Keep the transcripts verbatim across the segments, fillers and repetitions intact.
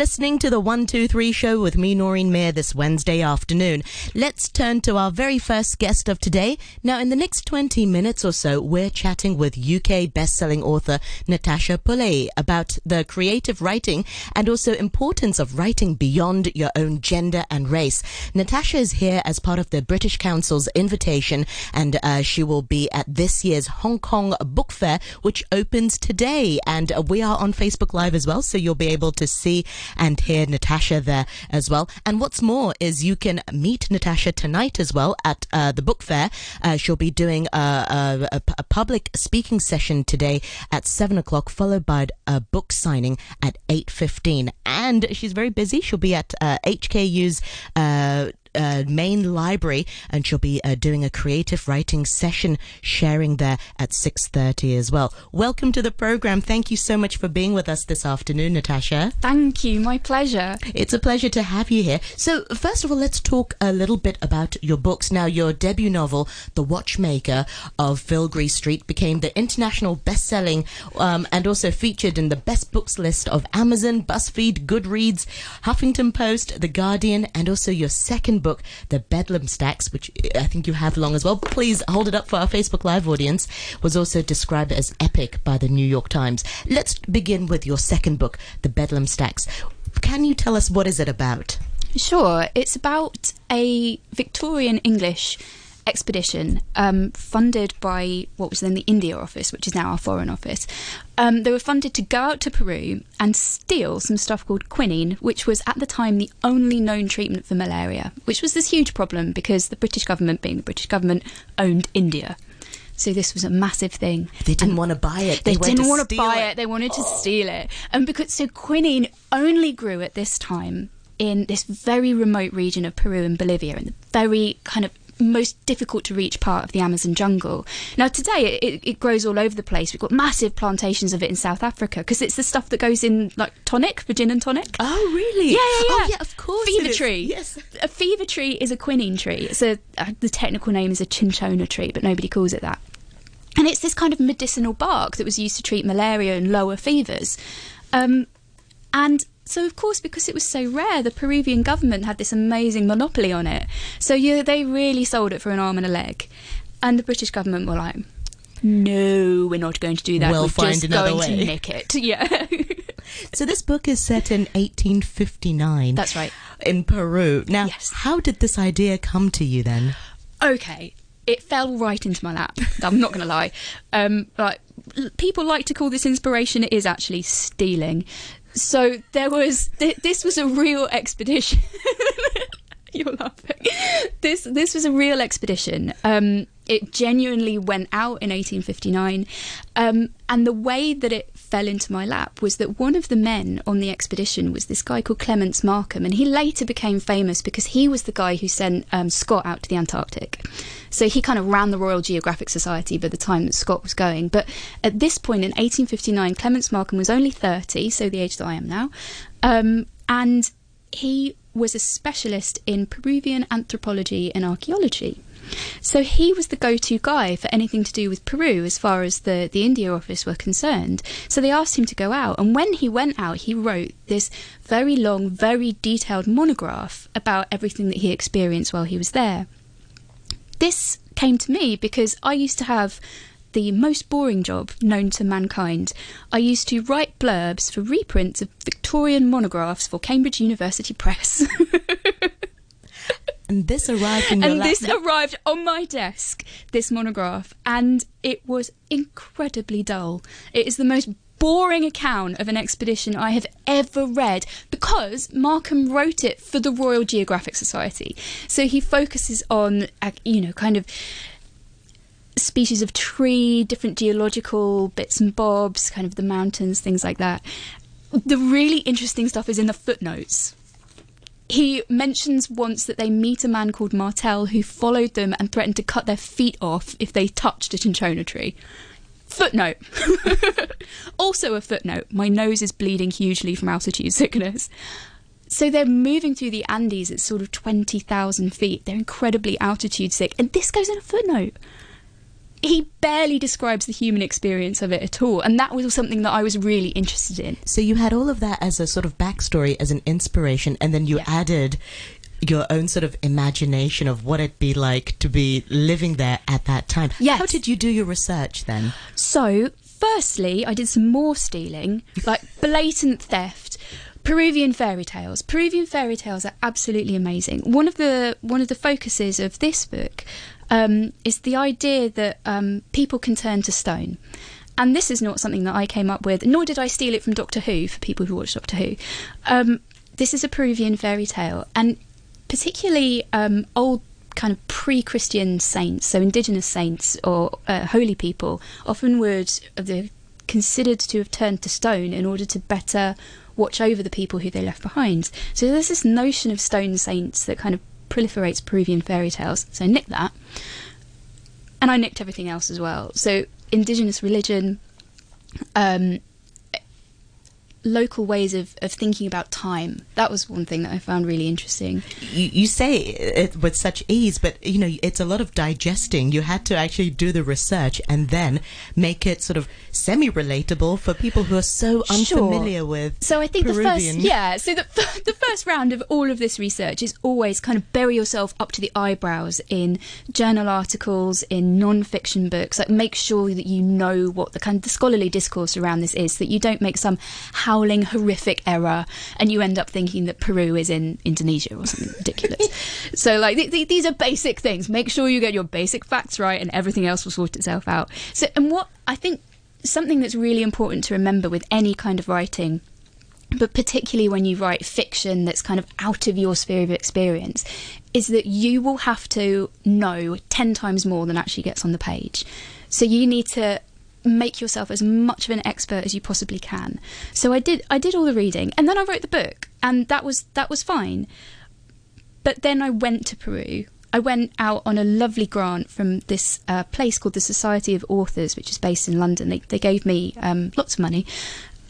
listening to the one two three Show with me, Noreen Mayer, this Wednesday afternoon. Let's turn to our very first guest of today. Now, in the next twenty minutes or so, we're chatting with U K best-selling author Natasha Pulley about the creative writing and also importance of writing beyond your own gender and race. Natasha is here as part of the British Council's invitation, and uh, she will be at this year's Hong Kong Book Fair, which opens today. And uh, we are on Facebook Live as well, so you'll be able to see and hear Natasha there as well. And what's more is you can meet Natasha tonight as well at uh, the book fair. Uh, she'll be doing a, a, a public speaking session today at seven o'clock, followed by a book signing at eight fifteen. And she's very busy. She'll be at uh, H K U's uh Uh, main library, and she'll be uh, doing a creative writing session sharing there at six thirty as well. Welcome to the program. Thank you so much for being with us this afternoon, Natasha. Thank you. My pleasure. It's a pleasure to have you here. So first of all, let's talk a little bit about your books. Now, your debut novel, The Watchmaker of Filigree Street, became the international best-selling um, and also featured in the best books list of Amazon, Buzzfeed, Goodreads, Huffington Post, The Guardian, and also your second book, The Bedlam Stacks, which I think you have long as well. Please hold it up for our Facebook Live audience. Was also described as epic by the New York Times. Let's begin with your second book, The Bedlam Stacks. Can you tell us what is it about? Sure. It's about a Victorian English expedition um, funded by what was then the India Office, which is now our Foreign Office. Um, they were funded to go out to Peru and steal some stuff called quinine, which was at the time the only known treatment for malaria, which was this huge problem because the British government, being the British government, owned India. So this was a massive thing. They didn't and want to buy it. They, they didn't want to buy it. it. They wanted oh. to steal it. And because so quinine only grew at this time in this very remote region of Peru and Bolivia, in the very kind of most difficult to reach part of the Amazon jungle. Now today it, it grows all over the place. We've got massive plantations of it in South Africa because it's the stuff that goes in like tonic, for gin and tonic. Oh really? Yeah, yeah, yeah. Oh, yeah, of course. Fever tree. Yes. A fever tree is a quinine tree. It's a, uh, the technical name is a cinchona tree, but nobody calls it that. And it's this kind of medicinal bark that was used to treat malaria and lower fevers. Um, and So, of course, because it was so rare, the Peruvian government had this amazing monopoly on it. So yeah, they really sold it for an arm and a leg. And the British government were like, no, we're not going to do that. We'll we're find just another going way. to nick it. Yeah. So this book is set in eighteen fifty-nine. That's right. In Peru. Now, yes. How did this idea come to you then? Okay. It fell right into my lap. I'm not going to lie. Um, like, people like to call this inspiration. It is actually stealing. So there was, th- this was a real expedition. You're laughing. This this was a real expedition. Um, it genuinely went out in eighteen fifty-nine. Um, and the way that it fell into my lap was that one of the men on the expedition was this guy called Clements Markham. And he later became famous because he was the guy who sent um, Scott out to the Antarctic. So he kind of ran the Royal Geographic Society by the time that Scott was going. But at this point in eighteen fifty-nine, Clements Markham was only thirty, so the age that I am now. Um, and he was a specialist in Peruvian anthropology and archaeology. So he was the go-to guy for anything to do with Peru as far as the, the India Office were concerned. So they asked him to go out. And when he went out, he wrote this very long, very detailed monograph about everything that he experienced while he was there. This came to me because I used to have the most boring job known to mankind. I used to write blurbs for reprints of Victorian monographs for Cambridge University Press. And this arrived in your And lap- this arrived on my desk, this monograph, and it was incredibly dull. It is the most boring account of an expedition I have ever read because Markham wrote it for the Royal Geographic Society. So he focuses on, you know, kind of species of tree, different geological bits and bobs, kind of the mountains, things like that. The really interesting stuff is in the footnotes. He mentions once that they meet a man called Martel who followed them and threatened to cut their feet off if they touched a cinchona tree. Footnote. Also a footnote. My nose is bleeding hugely from altitude sickness. So they're moving through the Andes at sort of twenty thousand feet. They're incredibly altitude sick. And this goes in a footnote. he barely describes the human experience of it at all. And that was something that I was really interested in. So you had all of that as a sort of backstory, as an inspiration, and then you yeah. added your own sort of imagination of what it'd be like to be living there at that time. Yes. How did you do your research then? So, firstly, I did some more stealing, like blatant theft. Peruvian fairy tales. Peruvian fairy tales are absolutely amazing. One of the one of the focuses of this book um, is the idea that um, people can turn to stone. And this is not something that I came up with, nor did I steal it from Doctor Who, for people who watch Doctor Who. Um, this is a Peruvian fairy tale, and particularly um, old kind of pre-Christian saints, so indigenous saints or uh, holy people, often would they're considered to have turned to stone in order to better watch over the people who they left behind. So there's this notion of stone saints that kind of proliferates Peruvian fairy tales. So I nicked that. And I nicked everything else as well. So indigenous religion, um, local ways of, of thinking about time. That was one thing that I found really interesting. You, you say it with such ease, but, you know, it's a lot of digesting. You had to actually do the research and then make it sort of semi-relatable for people who are so unfamiliar sure. with So I think Peruvian. the first, yeah, so the, the first round of all of this research is always kind of bury yourself up to the eyebrows in journal articles, in non-fiction books. Like, make sure that you know what the kind of the scholarly discourse around this is, so that you don't make some howling horrific error and you end up thinking that Peru is in Indonesia or something ridiculous. So like th th these are basic things. Make sure you get your basic facts right and everything else will sort itself out. So, and what I think something that's really important to remember with any kind of writing, but particularly when you write fiction that's kind of out of your sphere of experience, is that you will have to know ten times more than actually gets on the page. So you need to make yourself as much of an expert as you possibly can. So I did I did all the reading, and then I wrote the book, and that was that was fine. But then I went to Peru. I went out on a lovely grant from this uh, place called the Society of Authors, which is based in London. They, they gave me um, lots of money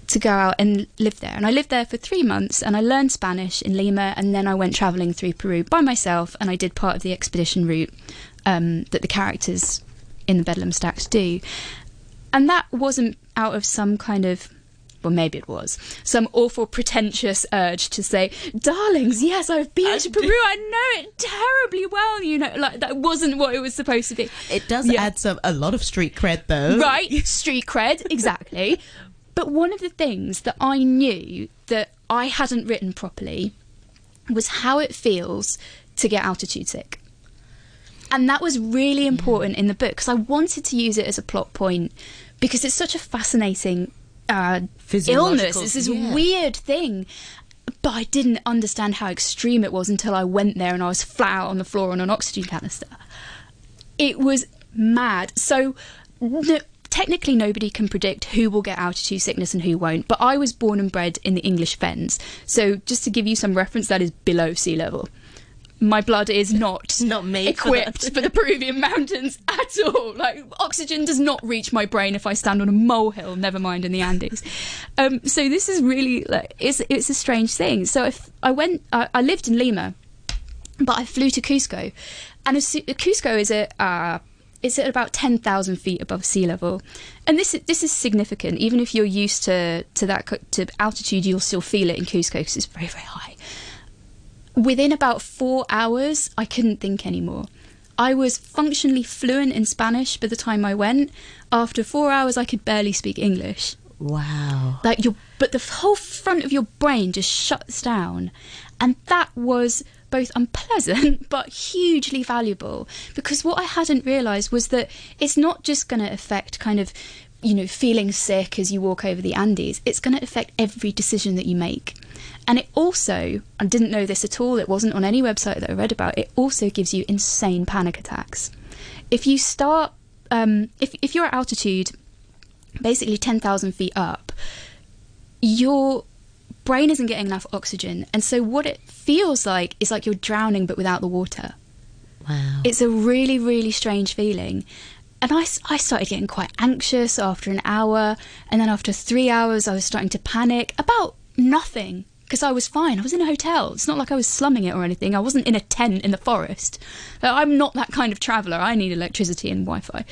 to go out and live there. And I lived there for three months and I learned Spanish in Lima, and then I went travelling through Peru by myself, and I did part of the expedition route um, that the characters in the Bedlam Stacks do. And that wasn't out of some kind of, well, maybe it was, some awful pretentious urge to say, darlings, yes, I've been I to Peru, I know it terribly well, you know, like that wasn't what it was supposed to be. It does yeah. add some a lot of street cred, though. Right, street cred, exactly. But one of the things that I knew that I hadn't written properly was how it feels to get altitude sick. And that was really important in the book, because I wanted to use it as a plot point, because it's such a fascinating uh, illness. It's this yeah. weird thing. But I didn't understand how extreme it was until I went there and I was flat out on the floor on an oxygen canister. It was mad. So no, technically nobody can predict who will get altitude sickness and who won't. But I was born and bred in the English Fens. So just to give you some reference, that is below sea level. My blood is not, not equipped for, for the Peruvian mountains at all. Like, oxygen does not reach my brain if I stand on a molehill, never mind in the Andes. Um, so this is really, like, it's, it's a strange thing. So if I went, I, I lived in Lima, but I flew to Cusco. And Cusco is at, uh, it's at about ten thousand feet above sea level. And this, this is significant. Even if you're used to, to that to altitude, you'll still feel it in Cusco because it's very, very high. Within about four hours, I couldn't think anymore. I was functionally fluent in Spanish by the time I went. After four hours, I could barely speak English. Wow. Like your, but the whole front of your brain just shuts down. And that was both unpleasant, but hugely valuable. Because what I hadn't realised was that it's not just going to affect kind of, you know, feeling sick as you walk over the Andes. It's going to affect every decision that you make. And it also, I didn't know this at all, it wasn't on any website that I read about, it also gives you insane panic attacks. If you start, um, if, if you're at altitude, basically ten thousand feet up, your brain isn't getting enough oxygen. And so what it feels like is like you're drowning but without the water. Wow. It's a really, really strange feeling. And I, I started getting quite anxious after an hour. And then after three hours, I was starting to panic about nothing. because I was fine. I was in a hotel. It's not like I was slumming it or anything. I wasn't in a tent in the forest. I'm not that kind of traveller. I need electricity and Wi-Fi.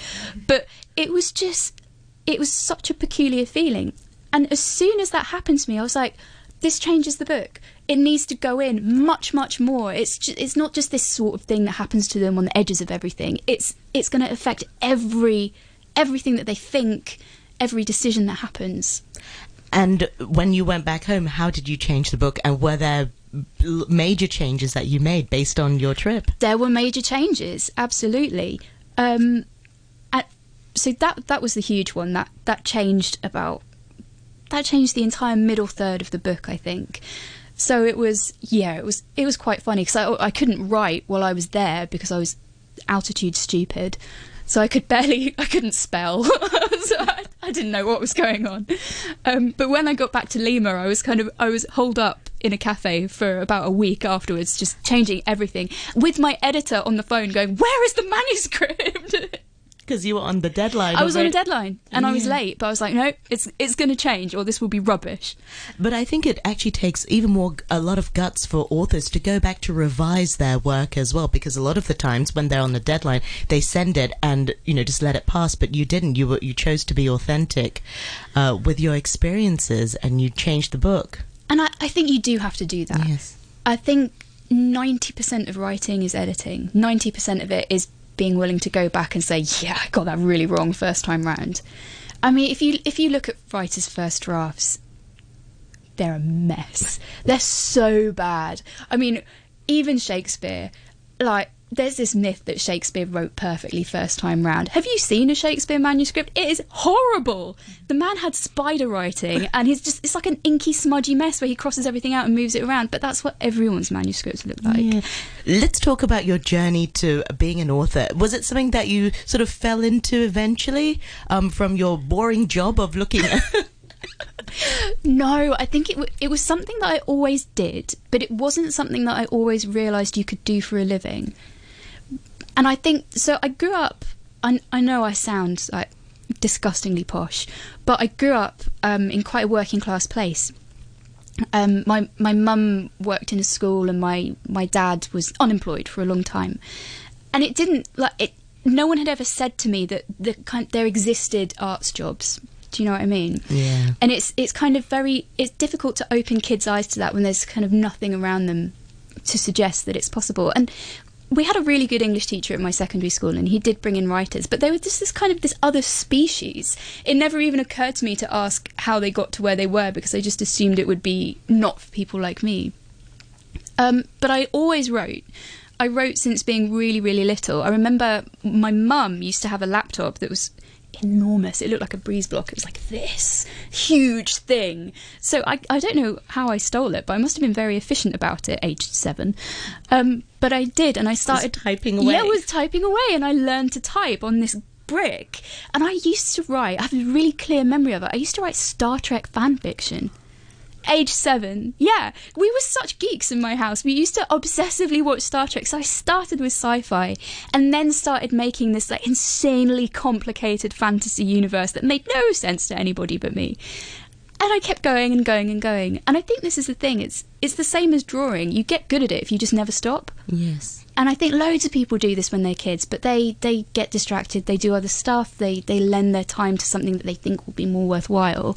But it was just, it was such a peculiar feeling. And as soon as that happened to me, I was like, this changes the book. It needs to go in much, much more. It's just, it's not just this sort of thing that happens to them on the edges of everything. It's it's going to affect every everything that they think, every decision that happens. And when you went back home, how did you change the book? And were there major changes that you made based on your trip? There were major changes, absolutely. Um, and so that that was the huge one. That that changed about that changed the entire middle third of the book, I think. So it was, yeah, it was it was quite funny because I, I couldn't write while I was there because I was altitude stupid. So I could barely, I couldn't spell. So I, I didn't know what was going on. Um, but when I got back to Lima, I was kind of, I was holed up in a cafe for about a week afterwards, just changing everything with my editor on the phone going, where is the manuscript? Because you were on the deadline. I was on a deadline and yeah. I was late, but I was like, no, it's it's going to change or this will be rubbish. But I think it actually takes even more, a lot of guts for authors to go back to revise their work as well, because a lot of the times when they're on the deadline, they send it and, you know, just let it pass. But you didn't. You were, you chose to be authentic uh, with your experiences and you changed the book. And I, I think you do have to do that. Yes. I think ninety percent of writing is editing. ninety percent of it is being willing to go back and say, yeah, I got that really wrong first time round. I mean, if you if you look at writers' first drafts, they're a mess. They're so bad. I mean, even Shakespeare, like, there's this myth that Shakespeare wrote perfectly first time round. Have you seen a Shakespeare manuscript? It is horrible. The man had spider writing and he's just, it's like an inky smudgy mess where he crosses everything out and moves it around. But that's what everyone's manuscripts look like. Yeah. Let's talk about your journey to being an author. Was it something that you sort of fell into eventually um, from your boring job of looking at... No, I think it, w it was something that I always did, but it wasn't something that I always realised you could do for a living. And I think, so I grew up, I, I know I sound like disgustingly posh, but I grew up um, in quite a working class place. Um, my my mum worked in a school and my, my dad was unemployed for a long time. And it didn't, like, it, no one had ever said to me that the, there existed arts jobs. Do you know what I mean? Yeah. And it's, it's kind of very, it's difficult to open kids' eyes to that when there's kind of nothing around them to suggest that it's possible. And we had a really good English teacher at my secondary school and he did bring in writers, but they were just this kind of this other species. It never even occurred to me to ask how they got to where they were because I just assumed it would be not for people like me. Um, but I always wrote. I wrote since being really, really little. I remember my mum used to have a laptop that was enormous. It looked like a breeze block. It was like this huge thing. So I, I don't know how I stole it, but I must have been very efficient about it, aged seven. Um, but I did, and I started was typing away. Yeah, I was typing away, and I learned to type on this brick. And I used to write. I have a really clear memory of it. I used to write Star Trek fan fiction. Age seven, yeah. We were such geeks in my house. We used to obsessively watch Star Trek. So I started with sci-fi and then started making this like insanely complicated fantasy universe that made no sense to anybody but me. And I kept going and going and going. And I think this is the thing. It's it's the same as drawing. You get good at it if you just never stop. Yes. And I think loads of people do this when they're kids, but they, they get distracted. They do other stuff. They, they lend their time to something that they think will be more worthwhile.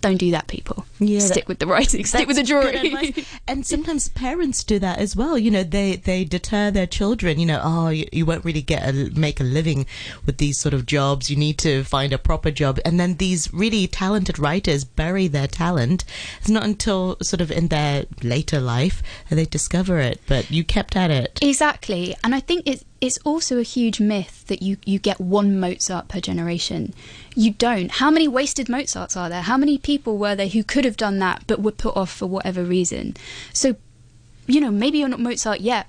Don't do that, people. Yeah, stick that, with the writing, stick with the drawing. And sometimes parents do that as well. You know, they, they deter their children. You know, oh, you, you won't really get a, make a living with these sort of jobs. You need to find a proper job. And then these really talented writers bury their talent. It's not until sort of in their later life that they discover it. But you kept at it. Exactly. And I think it's, it's also a huge myth that you, you get one Mozart per generation. You don't. How many wasted Mozarts are there? How many people were there who could have done that but were put off for whatever reason? So, you know, maybe you're not Mozart yet,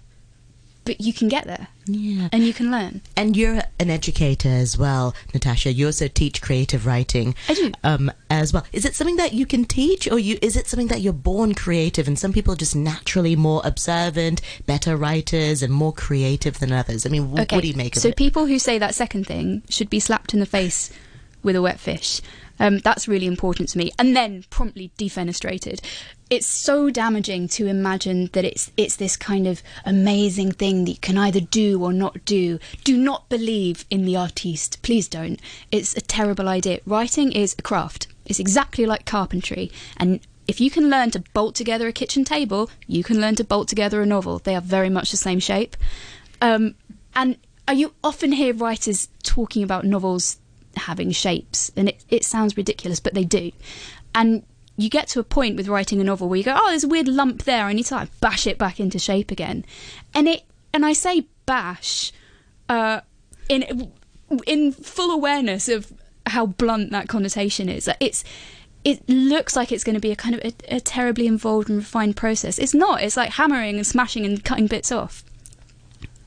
but you can get there. Yeah. And you can learn. And you're an educator as well, Natasha. You also teach creative writing. I do. Um, as well. Is it something that you can teach, or you, is it something that you're born creative and some people are just naturally more observant, better writers and more creative than others? I mean, okay. What do you make of so it? So people who say that second thing should be slapped in the face with a wet fish. Um, that's really important to me. And then promptly defenestrated. it's so damaging to imagine that it's it's this kind of amazing thing that you can either do or not do. Do not believe in the artiste. Please don't. It's a terrible idea. Writing is a craft. It's exactly like carpentry. And if you can learn to bolt together a kitchen table, you can learn to bolt together a novel. They are very much the same shape. Um, and you often hear writers talking about novels having shapes. And it, it sounds ridiculous, but they do. And you get to a point with writing a novel where you go, oh, there's a weird lump there. I need to like bash it back into shape again. And it, and I say bash uh, in in full awareness of how blunt that connotation is. It's it looks like it's going to be a kind of a, a terribly involved and refined process. It's not. It's like hammering and smashing and cutting bits off.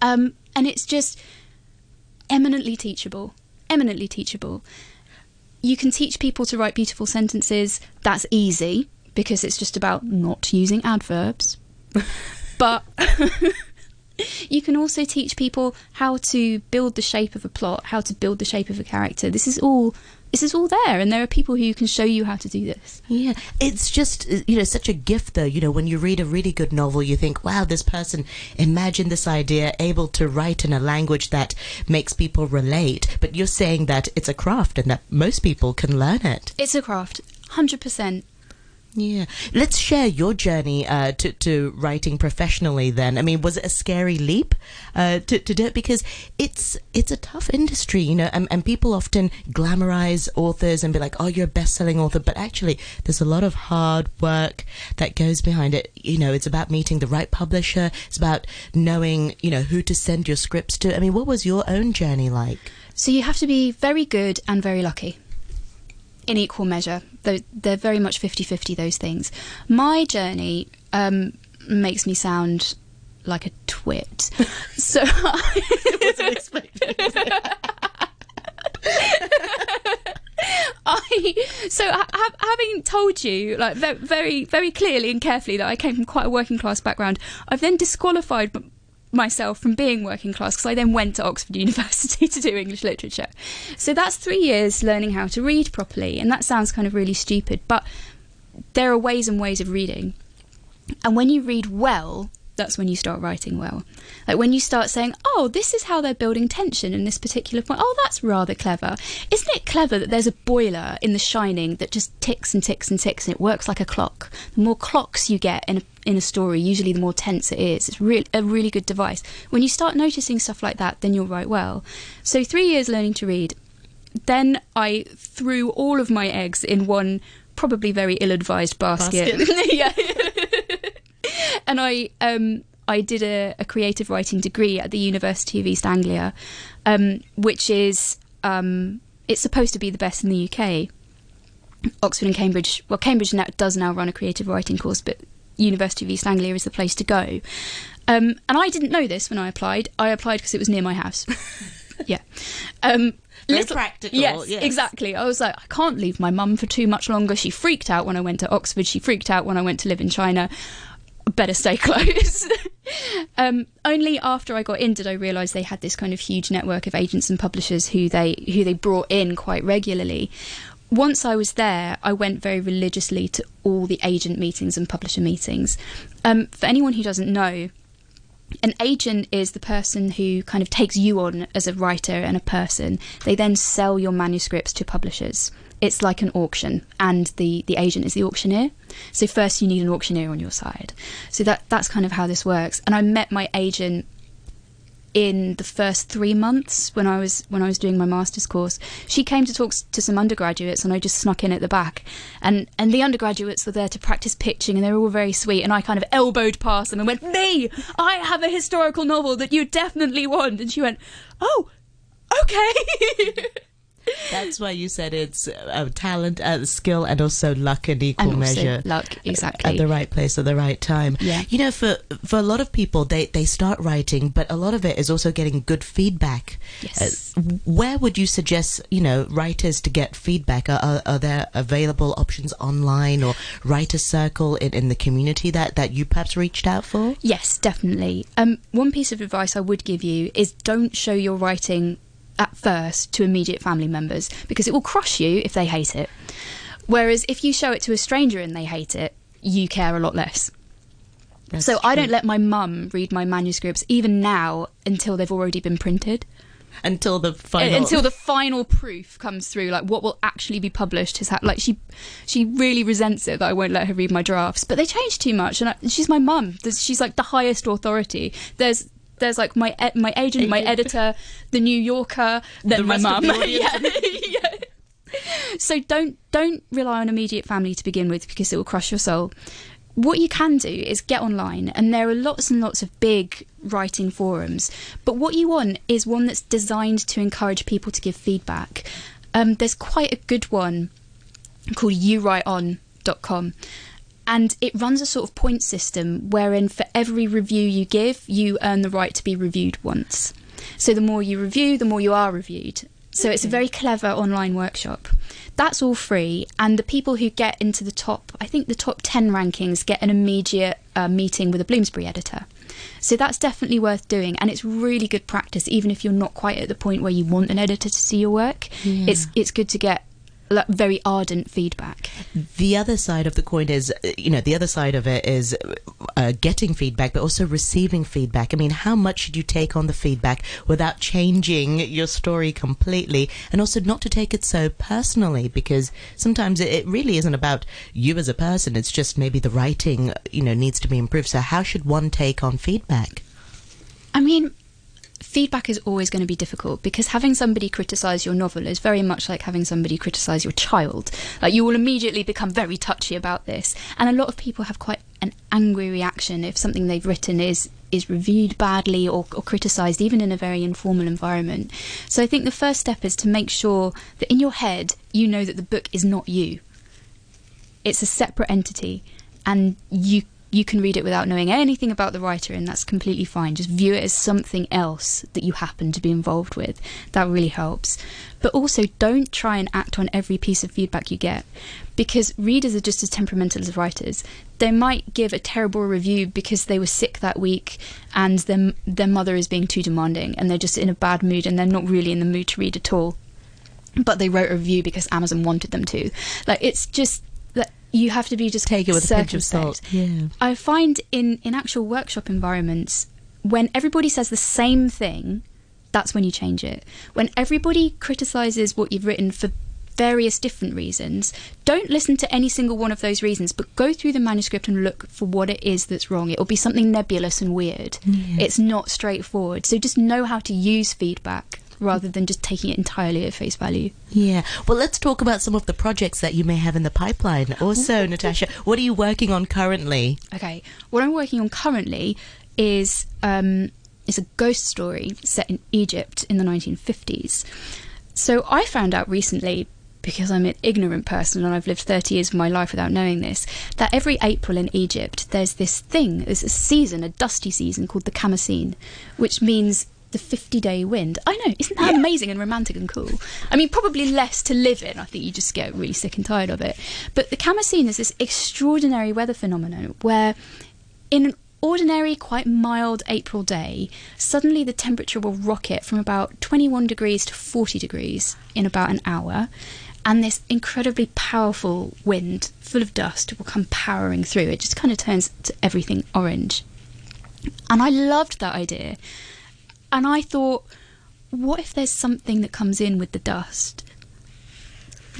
Um, and it's just eminently teachable, eminently teachable. You can teach people to write beautiful sentences. That's easy because it's just about not using adverbs. But you can also teach people how to build the shape of a plot, how to build the shape of a character. This is all this is all there, and there are people who can show you how to do this. Yeah, it's just, you know, such a gift though. You know, when you read a really good novel, you think, wow, this person imagined this idea, able to write in a language that makes people relate. But you're saying that it's a craft and that most people can learn it. It's a craft, one hundred percent. Yeah. Let's share your journey uh, to, to writing professionally then. I mean, was it a scary leap uh, to, to do it? Because it's it's a tough industry, you know, and, and people often glamorize authors and be like, oh, you're a best-selling author. But actually, there's a lot of hard work that goes behind it. You know, it's about meeting the right publisher. It's about knowing, you know, who to send your scripts to. I mean, what was your own journey like? So you have to be very good and very lucky. In equal measure. They're, they're very much fifty fifty, those things. My journey um, makes me sound like a twit. So I wasn't expecting that. I, so ha- having told you like very, very clearly and carefully that I came from quite a working class background, I've then disqualified m- myself from being working class because I then went to Oxford University to do English literature. So that's three years learning how to read properly, and that sounds kind of really stupid, but there are ways and ways of reading. And when you read well, that's when you start writing well. Like when you start saying, oh, this is how they're building tension in this particular point. Oh, that's rather clever. Isn't it clever that there's a boiler in The Shining that just ticks and ticks and ticks and it works like a clock? The more clocks you get in a, in a story, usually the more tense it is. It's really a really good device. When you start noticing stuff like that, then you'll write well. So three years learning to read. Then I threw all of my eggs in one probably very ill-advised basket. basket. Yeah. And I um, I did a, a creative writing degree at the University of East Anglia, um, which is, um, it's supposed to be the best in the U K. Oxford and Cambridge, well, Cambridge now, does now run a creative writing course, but University of East Anglia is the place to go. Um, and I didn't know this when I applied. I applied because it was near my house. Yeah. Um, Very little, practical. Yes, yes, exactly. I was like, I can't leave my mum for too much longer. She freaked out when I went to Oxford. She freaked out when I went to live in China. Better stay close. um, only after I got in did I realise they had this kind of huge network of agents and publishers who they who they brought in quite regularly. Once I was there, I went very religiously to all the agent meetings and publisher meetings. Um, for anyone who doesn't know, an agent is the person who kind of takes you on as a writer and a person. They then sell your manuscripts to publishers. It's like an auction, and the, the agent is the auctioneer. So first you need an auctioneer on your side. So that that's kind of how this works. And I met my agent in the first three months when I was when I was doing my master's course. She came to talk to some undergraduates, and I just snuck in at the back. And and the undergraduates were there to practice pitching, and they were all very sweet. And I kind of elbowed past them and went, "Me, I have a historical novel that you definitely want." And she went, "Oh, okay." That's why you said it's uh, talent, uh, skill, and also luck in equal and also measure. Luck, exactly. At the right place at the right time. Yeah. You know, for for a lot of people, they, they start writing, but a lot of it is also getting good feedback. Yes. Uh, where would you suggest, you know, writers to get feedback? Are, are, are there available options online or writer circle in, in the community that, that you perhaps reached out for? Yes, definitely. Um, one piece of advice I would give you is don't show your writing at first to immediate family members, because it will crush you if they hate it. Whereas if you show it to a stranger and they hate it, you care a lot less. That's so true. I don't let my mum read my manuscripts, even now, until they've already been printed. Until the final... Until the final proof comes through, like what will actually be published. Has ha- like she, she really resents it that I won't let her read my drafts, but they change too much. And I, she's my mum. She's like the highest authority. There's there's like my my agent, my editor, the New Yorker, then the my mum. yeah, yeah. So don't don't rely on immediate family to begin with, because it will crush your soul. What you can do is get online, and there are lots and lots of big writing forums, but what you want is one that's designed to encourage people to give feedback. Um, there's quite a good one called you write on dot com, and it runs a sort of point system wherein for every review you give, you earn the right to be reviewed once. So the more you review, the more you are reviewed. So it's a very clever online workshop. That's all free, and the people who get into the top, I think the top ten rankings, get an immediate uh, meeting with a Bloomsbury editor. So that's definitely worth doing, and it's really good practice, even if you're not quite at the point where you want an editor to see your work. Yeah. It's it's good to get very ardent feedback. The other side of the coin is, you know, the other side of it is uh, getting feedback, but also receiving feedback. I mean, how much should you take on the feedback without changing your story completely, and also not to take it so personally, because sometimes it really isn't about you as a person. It's just maybe the writing, you know, needs to be improved. So how should one take on feedback? I mean, feedback is always going to be difficult, because having somebody criticise your novel is very much like having somebody criticise your child. Like, you will immediately become very touchy about this. And a lot of people have quite an angry reaction if something they've written is is reviewed badly or, or criticised, even in a very informal environment. So I think the first step is to make sure that in your head, you know that the book is not you. It's a separate entity, and you You can read it without knowing anything about the writer, and that's completely fine. Just view it as something else that you happen to be involved with. That really helps. But also, don't try and act on every piece of feedback you get, because readers are just as temperamental as writers. They might give a terrible review because they were sick that week and their, their mother is being too demanding, and they're just in a bad mood and they're not really in the mood to read at all. But they wrote a review because Amazon wanted them to. Like, it's just... You have to be just take it with a pinch of salt. Yeah. I find in, in actual workshop environments, when everybody says the same thing, that's when you change it. When everybody criticises what you've written for various different reasons, don't listen to any single one of those reasons, but go through the manuscript and look for what it is that's wrong. It'll be something nebulous and weird. Yeah. It's not straightforward. So just know how to use feedback, rather than just taking it entirely at face value. Yeah. Well, let's talk about some of the projects that you may have in the pipeline. Also, Natasha, what are you working on currently? Okay. What I'm working on currently is um, is a ghost story set in Egypt in the nineteen fifties. So I found out recently, because I'm an ignorant person and I've lived thirty years of my life without knowing this, that every April in Egypt, there's this thing, there's a season, a dusty season called the khamsin, which means the fifty-day wind. I know, isn't that yeah. amazing and romantic and cool? I mean, probably less to live in. I think you just get really sick and tired of it. But the khamsin is this extraordinary weather phenomenon where in an ordinary, quite mild April day, suddenly the temperature will rocket from about twenty-one degrees to forty degrees in about an hour, and this incredibly powerful wind full of dust will come powering through. It just kind of turns to everything orange. And I loved that idea. And I thought, what if there's something that comes in with the dust?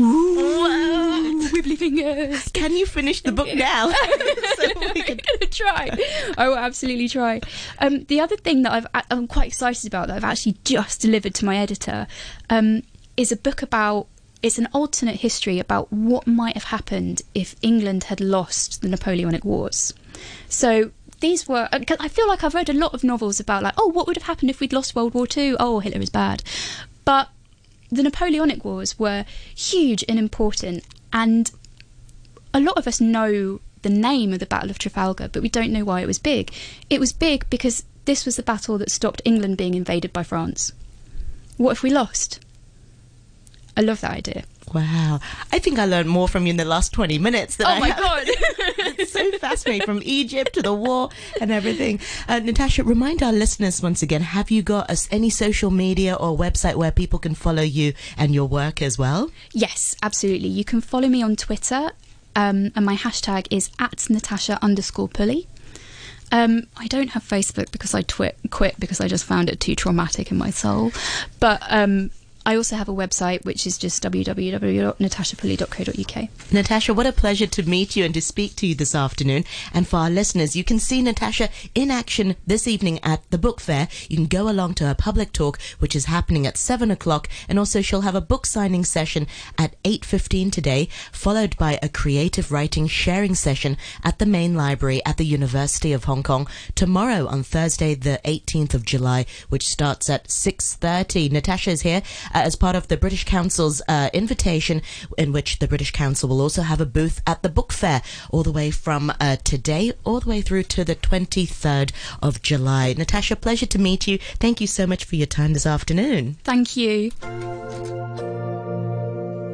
Ooh, wibbly fingers. Can you finish the book now? So we can try. I will absolutely try. Um, the other thing that I've, I'm quite excited about, that I've actually just delivered to my editor, um, is a book about, it's an alternate history about what might have happened if England had lost the Napoleonic Wars. So these were, I feel like I've read a lot of novels about, like, oh, what would have happened if we'd lost World War Two? Oh, Hitler is bad. But the Napoleonic Wars were huge and important, and a lot of us know the name of the Battle of Trafalgar, but we don't know why it was big. It was big because this was the battle that stopped England being invaded by France. What if we lost? I love that idea. Wow. I think I learned more from you in the last twenty minutes than I have. Oh, my God. It's so fascinating, from Egypt to the war and everything. Uh, Natasha, remind our listeners once again, have you got a, any social media or website where people can follow you and your work as well? Yes, absolutely. You can follow me on Twitter um, and my hashtag is at Natasha underscore Pulley. Um, I don't have Facebook because I twi- quit because I just found it too traumatic in my soul. But um, I also have a website, which is just w w w dot natasha pulley dot co dot u k. Natasha, what a pleasure to meet you and to speak to you this afternoon. And for our listeners, you can see Natasha in action this evening at the book fair. You can go along to her public talk, which is happening at seven o'clock. And also she'll have a book signing session at eight fifteen today, followed by a creative writing sharing session at the main library at the University of Hong Kong tomorrow on Thursday, the eighteenth of July, which starts at six thirty. Natasha is here Uh, as part of the British Council's uh, invitation, in which the British Council will also have a booth at the book fair all the way from uh, today all the way through to the twenty-third of July. Natasha, pleasure to meet you. Thank you so much for your time this afternoon. Thank you.